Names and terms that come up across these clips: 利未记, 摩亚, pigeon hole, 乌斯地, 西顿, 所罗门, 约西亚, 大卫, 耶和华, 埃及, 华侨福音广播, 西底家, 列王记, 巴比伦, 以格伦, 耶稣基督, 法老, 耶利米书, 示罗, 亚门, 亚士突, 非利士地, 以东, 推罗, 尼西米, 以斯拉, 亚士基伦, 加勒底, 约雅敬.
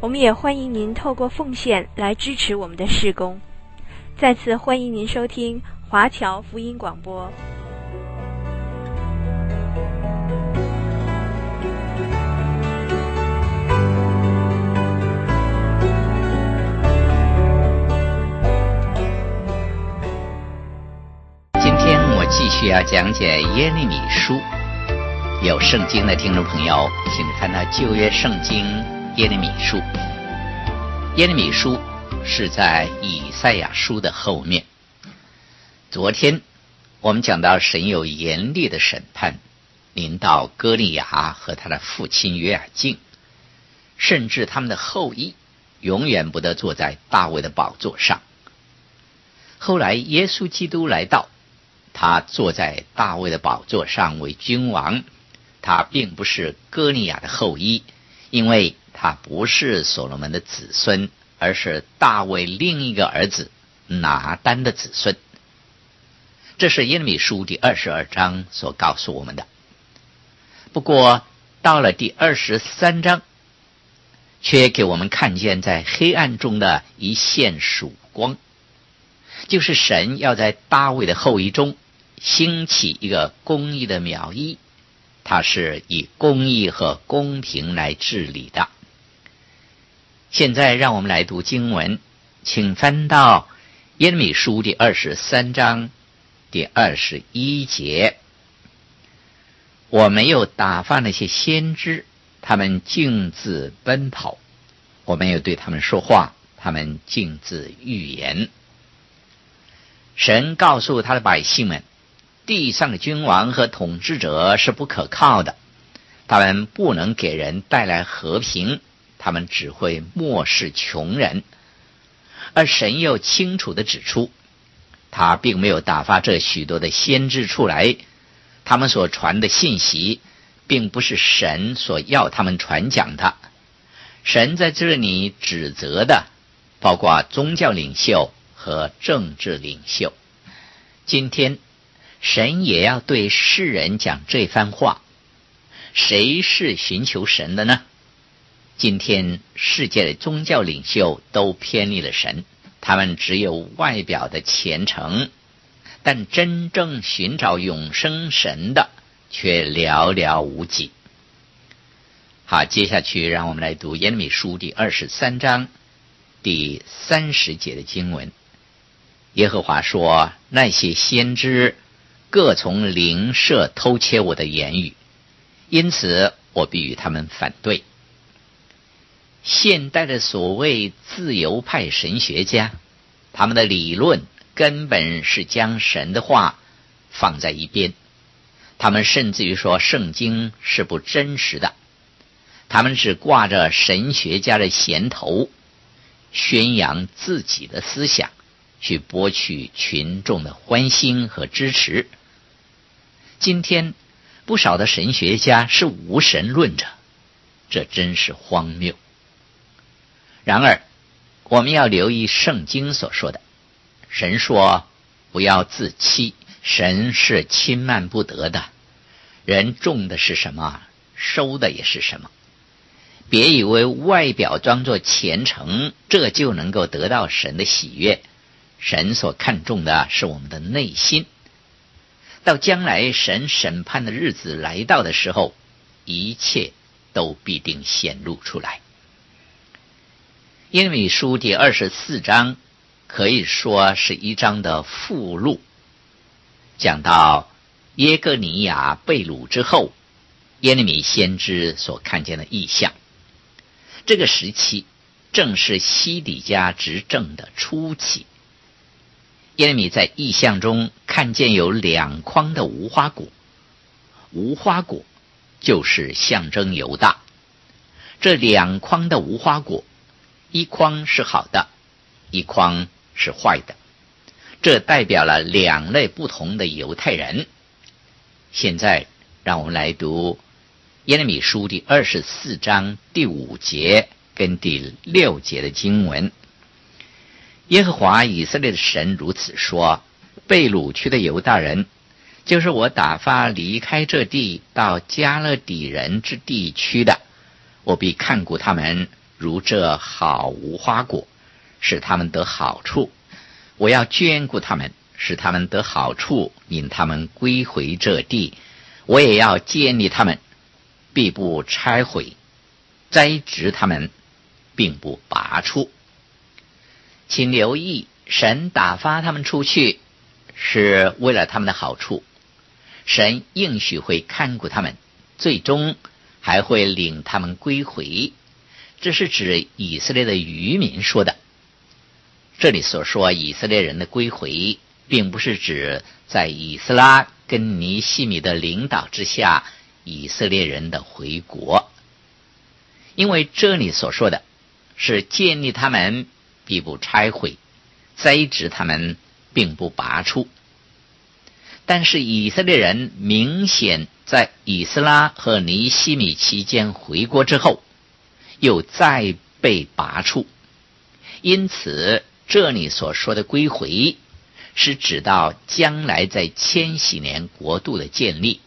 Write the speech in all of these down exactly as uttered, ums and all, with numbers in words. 我们也欢迎您透过奉献来支持我们的事工。再次欢迎您收听华侨福音广播。继续要讲解耶利米书。有圣经的听众朋友，请看到旧约圣经耶利米书。耶利米书是在以赛亚书的后面。昨天我们讲到神有严厉的审判临到歌利亚和他的父亲约雅敬，甚至他们的后裔永远不得坐在大卫的宝座上。后来耶稣基督来到，他坐在大卫的宝座上为君王，他并不是哥利亚的后裔，因为他不是所罗门的子孙，而是大卫另一个儿子拿单的子孙。这是耶利米书第二十二章所告诉我们的。不过到了第二十三章，却给我们看见在黑暗中的一线曙光，就是神要在大卫的后裔中兴起一个公义的苗裔，他是以公义和公平来治理的。现在让我们来读经文，请翻到耶利米书第二十三章第二十一节。我没有打发那些先知，他们径自奔跑；我没有对他们说话，他们径自预言。神告诉他的百姓们，地上的君王和统治者是不可靠的，他们不能给人带来和平，他们只会漠视穷人。而神又清楚地指出，他并没有打发这许多的先知出来，他们所传的信息并不是神所要他们传讲的。神在这里指责的包括宗教领袖和政治领袖。今天神也要对世人讲这番话。谁是寻求神的呢？今天世界的宗教领袖都偏离了神，他们只有外表的虔诚，但真正寻找永生神的却寥寥无几。好，接下去让我们来读耶利米书第二十三章第三十节的经文。耶和华说，那些先知各从邻舍偷窃我的言语，因此我必与他们反对。现代的所谓自由派神学家，他们的理论根本是将神的话放在一边，他们甚至于说圣经是不真实的，他们只挂着神学家的衔头，宣扬自己的思想，去博取群众的欢心和支持。今天不少的神学家是无神论者，这真是荒谬。然而我们要留意圣经所说的，神说不要自欺，神是轻慢不得的，人种的是什么，收的也是什么。别以为外表装作虔诚，这就能够得到神的喜悦。神所看重的是我们的内心。到将来神审判的日子来到的时候，一切都必定显露出来。耶利米书第二十四章可以说是一章的附录，讲到耶哥尼雅被掳之后，耶利米先知所看见的异象。这个时期正是西底家执政的初期。耶利米在异象中看见有两筐的无花果，无花果就是象征犹大。这两筐的无花果，一筐是好的，一筐是坏的。这代表了两类不同的犹太人。现在让我们来读耶利米书第二十四章第五节跟第六节的经文。耶和华以色列的神如此说：被掳去的犹大人，就是我打发离开这地到加勒底人之地区的，我必看顾他们，如这好无花果，使他们得好处。我要眷顾他们，使他们得好处，引他们归回这地。我也要建立他们，必不拆毁；栽植他们，并不拔出。请留意，神打发他们出去，是为了他们的好处。神应许会看顾他们，最终还会领他们归回。这是指以色列的渔民说的。这里所说以色列人的归回，并不是指在以斯拉跟尼西米的领导之下以色列人的回国，因为这里所说的是建立他们必不拆毁，栽植他们并不拔出。但是以色列人明显在以斯拉和尼西米期间回国之后又再被拔出，因此这里所说的归回是指到将来在千禧年国度的建立，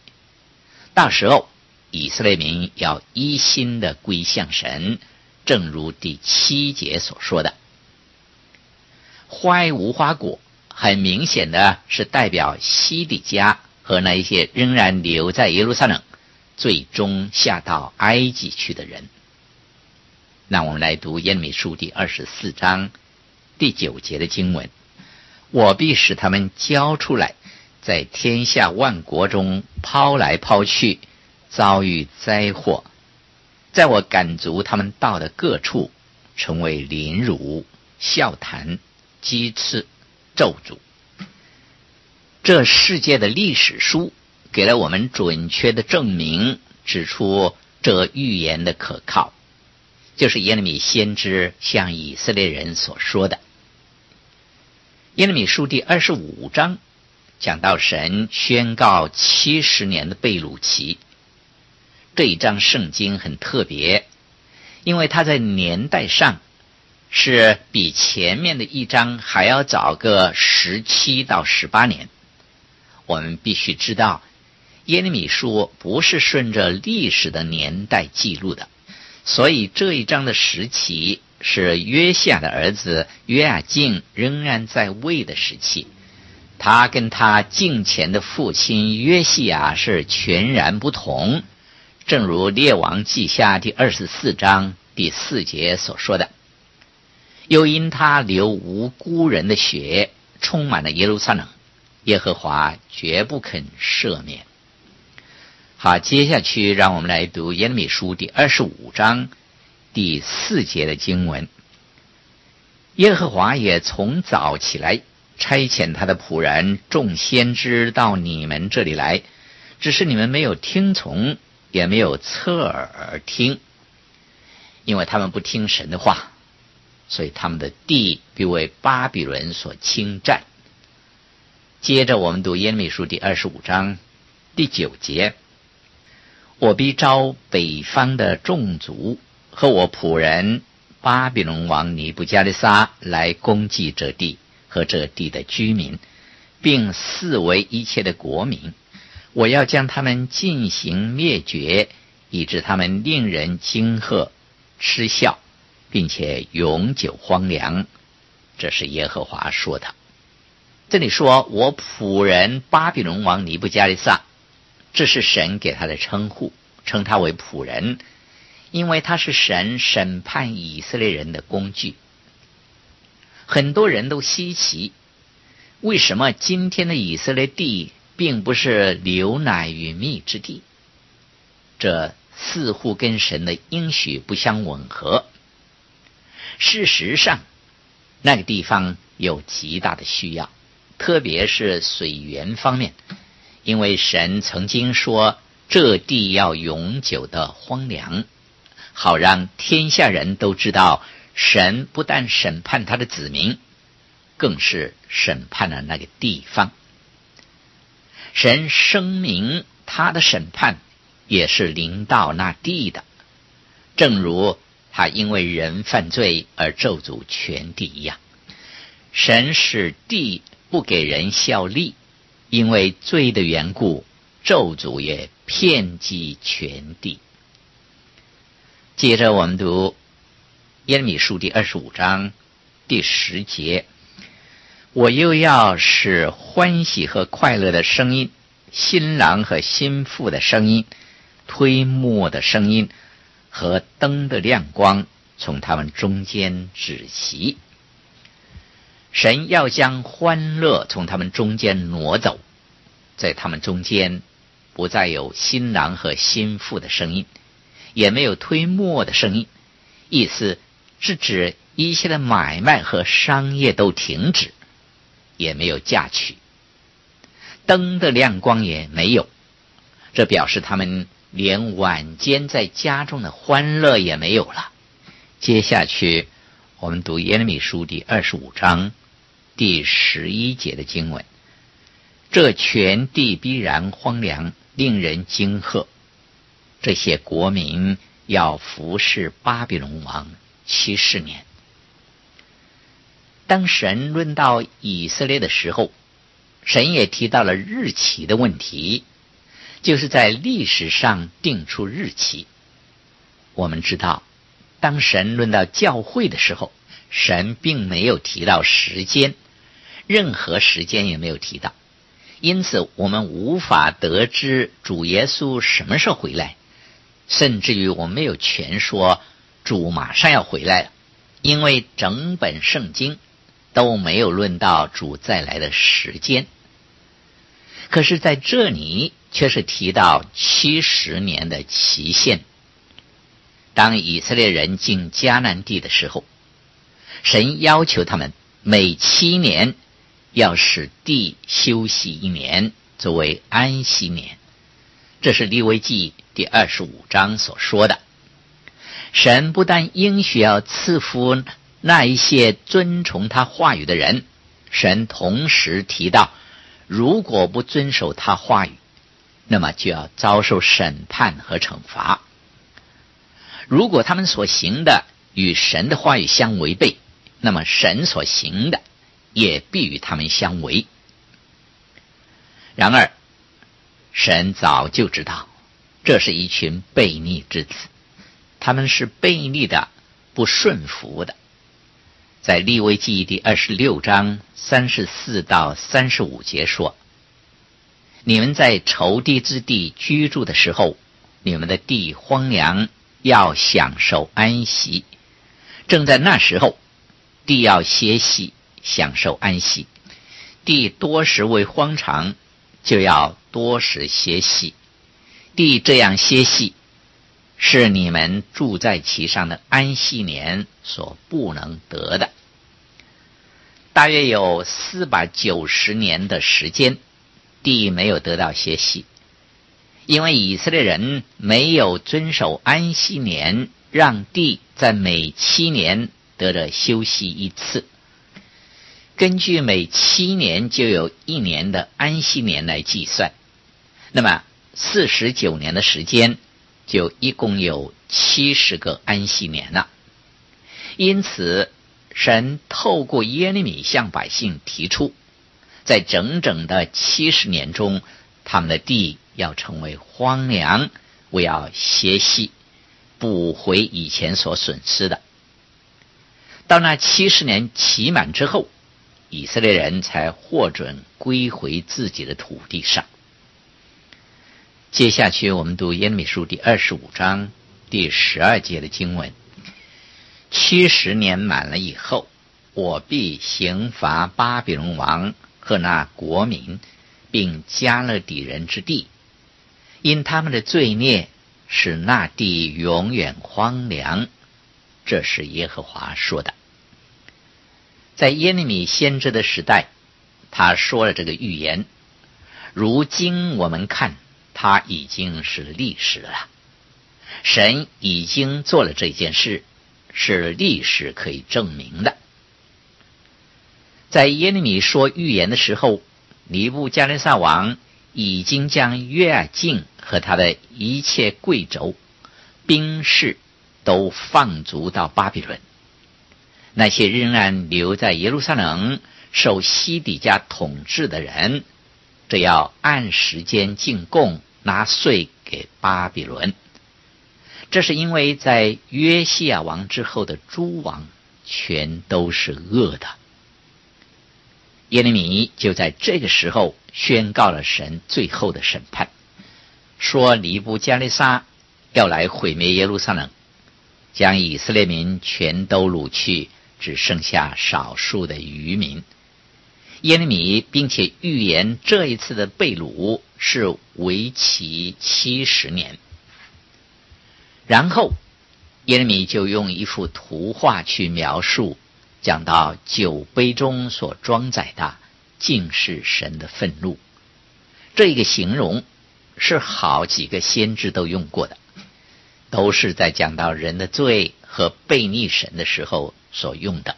到时候以色列民要一心的归向神，正如第七节所说的。坏无花果很明显的是代表西底家和那一些仍然留在耶路撒冷最终下到埃及去的人。那我们来读耶利米书第二十四章第九节的经文：我必使他们交出来，在天下万国中抛来抛去，遭遇灾祸，在我赶逐他们到的各处，成为凌辱、笑谈、讥刺、咒诅。这世界的历史书给了我们准确的证明，指出这预言的可靠，就是耶利米先知向以色列人所说的。耶利米书第二十五章讲到神宣告七十年的被掳期。这一章圣经很特别，因为它在年代上是比前面的一章还要早个十七到十八年。我们必须知道，耶利米书不是顺着历史的年代记录的，所以这一章的时期是约西亚的儿子约雅敬仍然在位的时期，他跟他敬虔的父亲约西亚是全然不同，正如列王记下第二十四章第四节所说的。又因他流无辜人的血，充满了耶路撒冷，耶和华绝不肯赦免。好，接下去让我们来读耶利米书第二十五章第四节的经文：耶和华也从早起来，差遣他的仆人众先知到你们这里来，只是你们没有听从，也没有侧耳而听，因为他们不听神的话，所以他们的地必为巴比伦所侵占。接着我们读耶利米书第二十五章第九节：我必招北方的众族和我仆人巴比伦王尼布加利撒来攻击这地和这地的居民，并四围一切的国民。我要将他们进行灭绝，以致他们令人惊吓嗤笑，并且永久荒凉。这是耶和华说的。这里说我仆人巴比伦王尼布加利撒，这是神给他的称呼，称他为仆人，因为他是神审判以色列人的工具。很多人都稀奇，为什么今天的以色列地并不是流奶与蜜之地？这似乎跟神的应许不相吻合。事实上，那个地方有极大的需要，特别是水源方面，因为神曾经说这地要永久的荒凉，好让天下人都知道神不但审判他的子民，更是审判了那个地方。神声明他的审判也是临到那地的，正如他因为人犯罪而咒诅全地一样。神使地不给人效力，因为罪的缘故，咒诅也遍及全地。接着我们读耶利米书第二十五章第十节，我又要使欢喜和快乐的声音，新郎和新妇的声音，推磨的声音和灯的亮光从他们中间止息。神要将欢乐从他们中间挪走，在他们中间不再有新郎和新妇的声音，也没有推磨的声音，意思是指一切的买卖和商业都停止，也没有嫁娶，灯的亮光也没有。这表示他们连晚间在家中的欢乐也没有了。接下去我们读耶利米书第二十五章第十一节的经文，这全地必然荒凉，令人惊吓，这些国民要服侍巴比伦王七十年。当神论到以色列的时候，神也提到了日期的问题，就是在历史上定出日期。我们知道，当神论到教会的时候，神并没有提到时间，任何时间也没有提到，因此我们无法得知主耶稣什么时候回来，甚至于我们没有权说主马上要回来了，因为整本圣经都没有论到主再来的时间。可是在这里却是提到七十年的期限。当以色列人进迦南地的时候，神要求他们每七年要使地休息一年，作为安息年，这是利未记第二十五章所说的。神不但应许要赐福那一些遵从他话语的人，神同时提到，如果不遵守他话语，那么就要遭受审判和惩罚。如果他们所行的与神的话语相违背，那么神所行的也必与他们相违。然而神早就知道这是一群悖逆之子，他们是悖逆的，不顺服的。在利未记第二十六章三十四到三十五节说，你们在仇敌之地居住的时候，你们的地荒凉，要享受安息。正在那时候，地要歇息，享受安息。地多时为荒场，就要多时歇息。地这样歇息，是你们住在其上的安息年所不能得的。大约有四百九十年的时间，地没有得到歇息，因为以色列人没有遵守安息年，让地在每七年得着休息一次。根据每七年就有一年的安息年来计算，那么四十九年的时间，就一共有七十个安息年了。因此，神透过耶利米向百姓提出，在整整的七十年中，他们的地要成为荒凉，我要歇息，补回以前所损失的。到那七十年期满之后，以色列人才获准归回自己的土地上。接下去我们读耶利米书第二十五章第十二节的经文，七十年满了以后，我必刑罚巴比伦王和那国民，并加勒底人之地，因他们的罪孽，使那地永远荒凉。这是耶和华说的。在耶利米先知的时代，他说了这个预言，如今我们看他已经是历史了。神已经做了这件事，是历史可以证明的。在耶利米说预言的时候，尼布加勒撒王已经将约境和他的一切贵胄兵士都放逐到巴比伦，那些仍然留在耶路撒冷受西底家统治的人，这要按时间进贡纳税给巴比伦。这是因为在约西亚王之后的诸王全都是恶的。耶利米就在这个时候宣告了神最后的审判，说尼布加勒撒要来毁灭耶路撒冷，将以色列民全都掳去，只剩下少数的渔民。耶利米并且预言这一次的被掳是为期七十年。然后耶利米就用一幅图画去描述，讲到酒杯中所装载的竟是神的愤怒。这个形容是好几个先知都用过的，都是在讲到人的罪和悖逆神的时候所用的。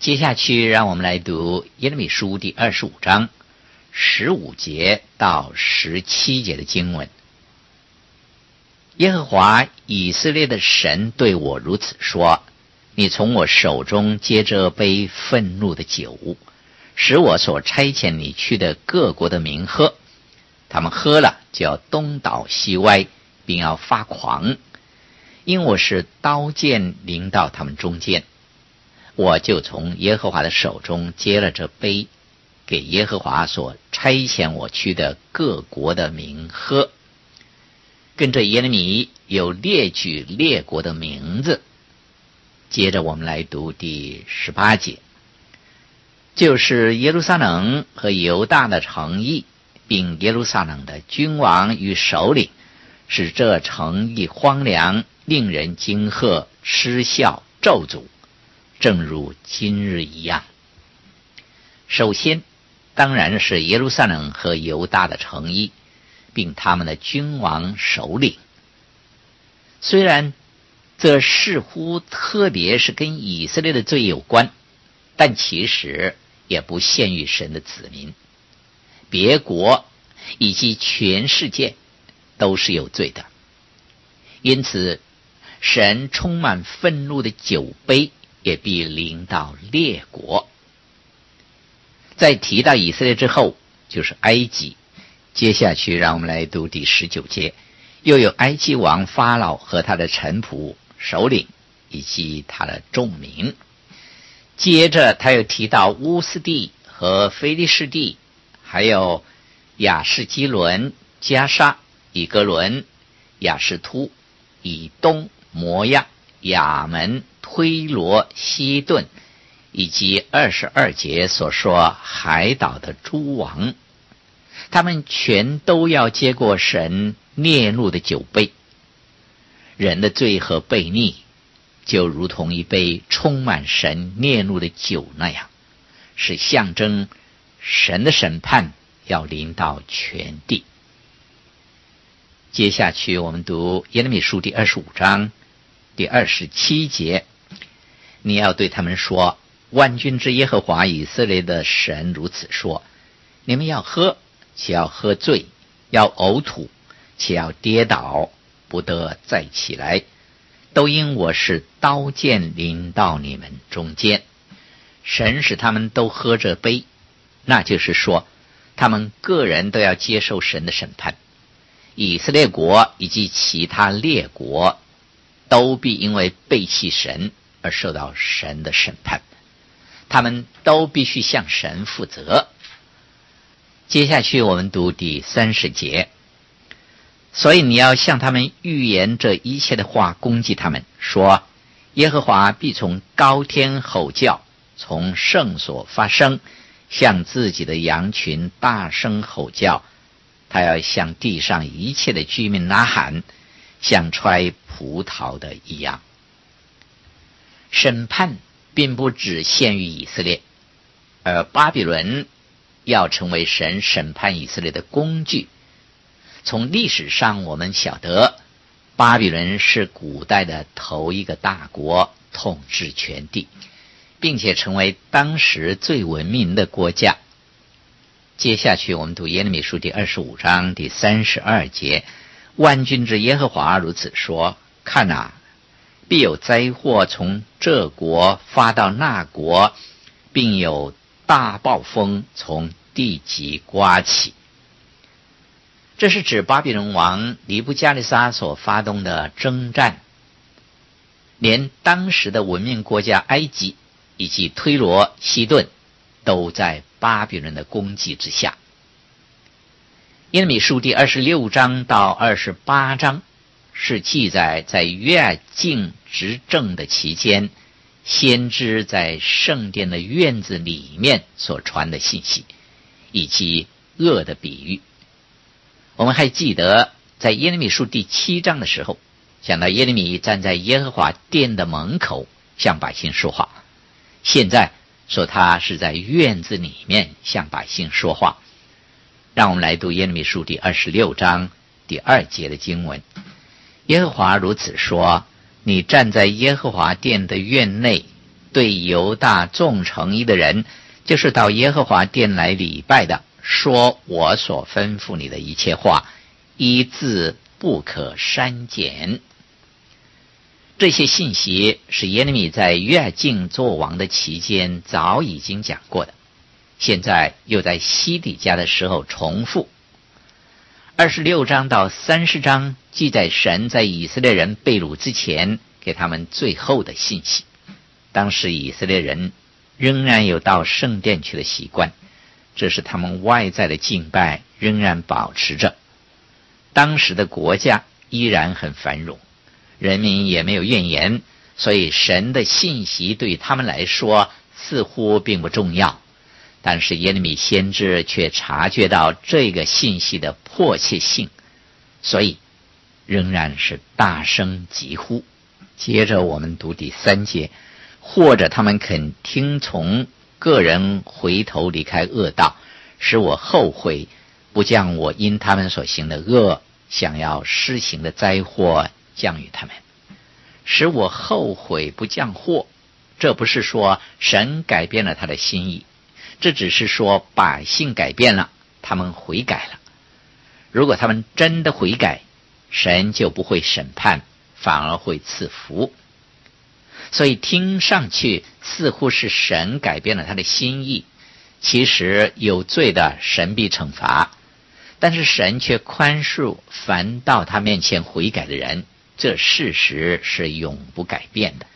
接下去让我们来读耶利米书第二十五章十五节到十七节的经文。耶和华以色列的神对我如此说，你从我手中接这杯愤怒的酒，使我所差遣你去的各国的民喝，他们喝了就要东倒西歪，并要发狂，因我是刀剑临到他们中间。我就从耶和华的手中接了这杯，给耶和华所差遣我去的各国的民喝。跟着耶利米有列举列国的名字。接着我们来读第十八节，就是耶路撒冷和犹大的城邑，并耶路撒冷的君王与首领，使这城邑荒凉，令人惊吓，嗤笑咒诅，正如今日一样。首先当然是耶路撒冷和犹大的城邑，并他们的君王首领。虽然这似乎特别是跟以色列的罪有关，但其实也不限于神的子民，别国以及全世界都是有罪的。因此神充满愤怒的酒杯也必临到列国。在提到以色列之后就是埃及。接下去让我们来读第十九节，又有埃及王法老和他的臣仆首领以及他的众民。接着他又提到乌斯地和非利士地，还有亚士基伦、加沙、以格伦、亚士突、以东、摩亚、亚门、推罗、西顿，以及二十二节所说海岛的诸王，他们全都要接过神烈怒的酒杯。人的罪和悖逆就如同一杯充满神烈怒的酒那样，是象征神的审判要临到全地。接下去我们读耶利米书第二十五章第二十七节，你要对他们说，万军之耶和华以色列的神如此说，你们要喝，且要喝醉，要呕吐，且要跌倒，不得再起来，都因我是刀剑临到你们中间。神使他们都喝这杯，那就是说他们个人都要接受神的审判。以色列国以及其他列国都必因为背弃神而受到神的审判，他们都必须向神负责。接下去我们读第三十节，所以你要向他们预言这一切的话，攻击他们，说耶和华必从高天吼叫，从圣所发声，向自己的羊群大声吼叫，他要向地上一切的居民呐喊，像揣葡萄的一样。审判并不只限于以色列，而巴比伦要成为神审判以色列的工具。从历史上我们晓得，巴比伦是古代的头一个大国，统治全地，并且成为当时最文明的国家。接下去我们读耶利米书第二十五章第三十二节，万军之耶和华如此说，看啊，必有灾祸从这国发到那国，并有大暴风从地极刮起。这是指巴比伦王尼布加利撒所发动的征战，连当时的文明国家埃及以及推罗、西顿都在巴比伦的攻击之下。耶利米书第二十六章到二十八章是记载在约境执政的期间，先知在圣殿的院子里面所传的信息以及恶的比喻。我们还记得在耶利米书第七章的时候，讲到耶利米站在耶和华殿的门口向百姓说话，现在说他是在院子里面向百姓说话。让我们来读耶利米书第二十六章第二节的经文，耶和华如此说，你站在耶和华殿的院内，对犹大众城邑的人，就是到耶和华殿来礼拜的，说我所吩咐你的一切话，一字不可删减。这些信息是耶利米在约境做王的期间早已经讲过的，现在又在西底家的时候重复。二十六章到三十章记载神在以色列人被掳之前给他们最后的信息。当时以色列人仍然有到圣殿去的习惯，这是他们外在的敬拜仍然保持着。当时的国家依然很繁荣，人民也没有怨言，所以神的信息对他们来说似乎并不重要。但是耶利米先知却察觉到这个信息的迫切性，所以仍然是大声疾呼。接着我们读第三节，或者他们肯听从个人回头离开恶道，使我后悔，不将我因他们所行的恶想要施行的灾祸降于他们。使我后悔不降祸，这不是说神改变了他的心意，这只是说百姓改变了，他们悔改了。如果他们真的悔改，神就不会审判，反而会赐福。所以听上去似乎是神改变了他的心意，其实有罪的神必惩罚，但是神却宽恕凡到他面前悔改的人，这事实是永不改变的。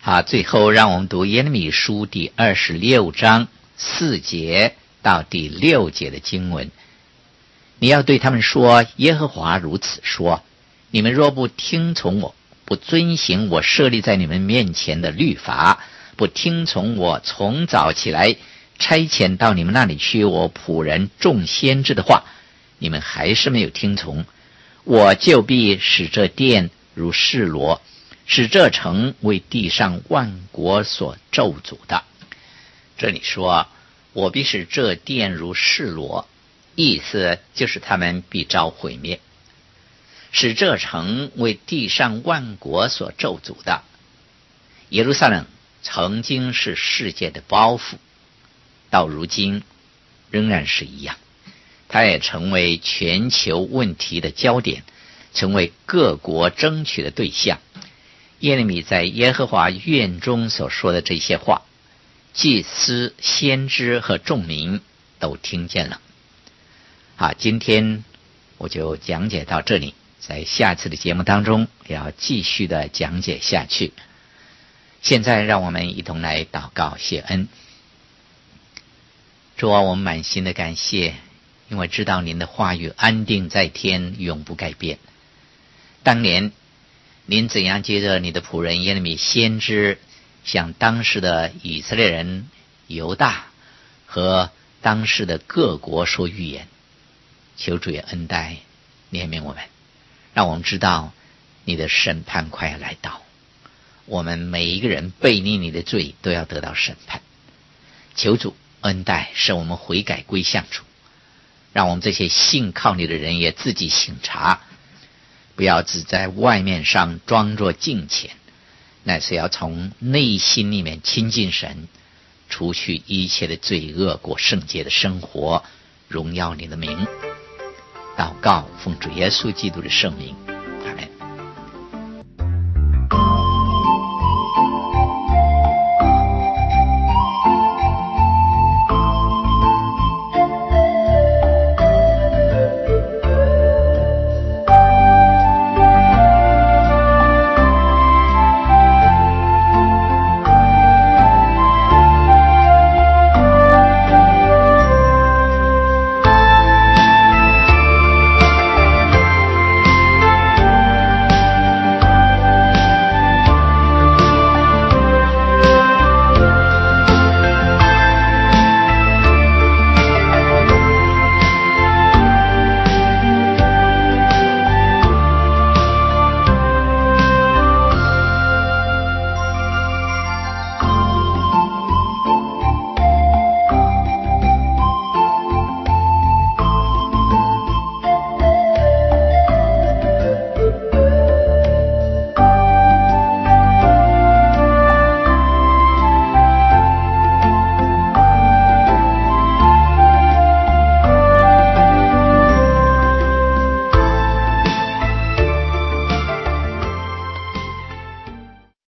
好，最后让我们读耶利米书第二十六章四节到第六节的经文，你要对他们说，耶和华如此说，你们若不听从我，不遵行我设立在你们面前的律法，不听从我从早起来差遣到你们那里去我仆人众先知的话，你们还是没有听从，我就必使这殿如示罗，使这城为地上万国所咒诅的。这里说我必使这殿如示罗，意思就是他们必遭毁灭。使这城为地上万国所咒诅的，耶路撒冷曾经是世界的包袱，到如今仍然是一样，它也成为全球问题的焦点，成为各国争取的对象。耶利米在耶和华院中所说的这些话，祭司、先知和众民都听见了。好，今天我就讲解到这里，在下次的节目当中也要继续的讲解下去。现在让我们一同来祷告谢恩。主啊，我们满心的感谢，因为知道您的话语安定在天，永不改变。当年您怎样接着你的仆人耶利米先知，向当时的以色列人、犹大和当时的各国说预言，求主也恩待怜悯我们，让我们知道你的审判快要来到，我们每一个人背逆你的罪都要得到审判。求主恩待，使我们悔改归向主，让我们这些信靠你的人也自己省察，不要只在外面上装作敬虔，乃是要从内心里面亲近神，除去一切的罪恶，过圣洁的生活，荣耀你的名。祷告，奉主耶稣基督的圣名。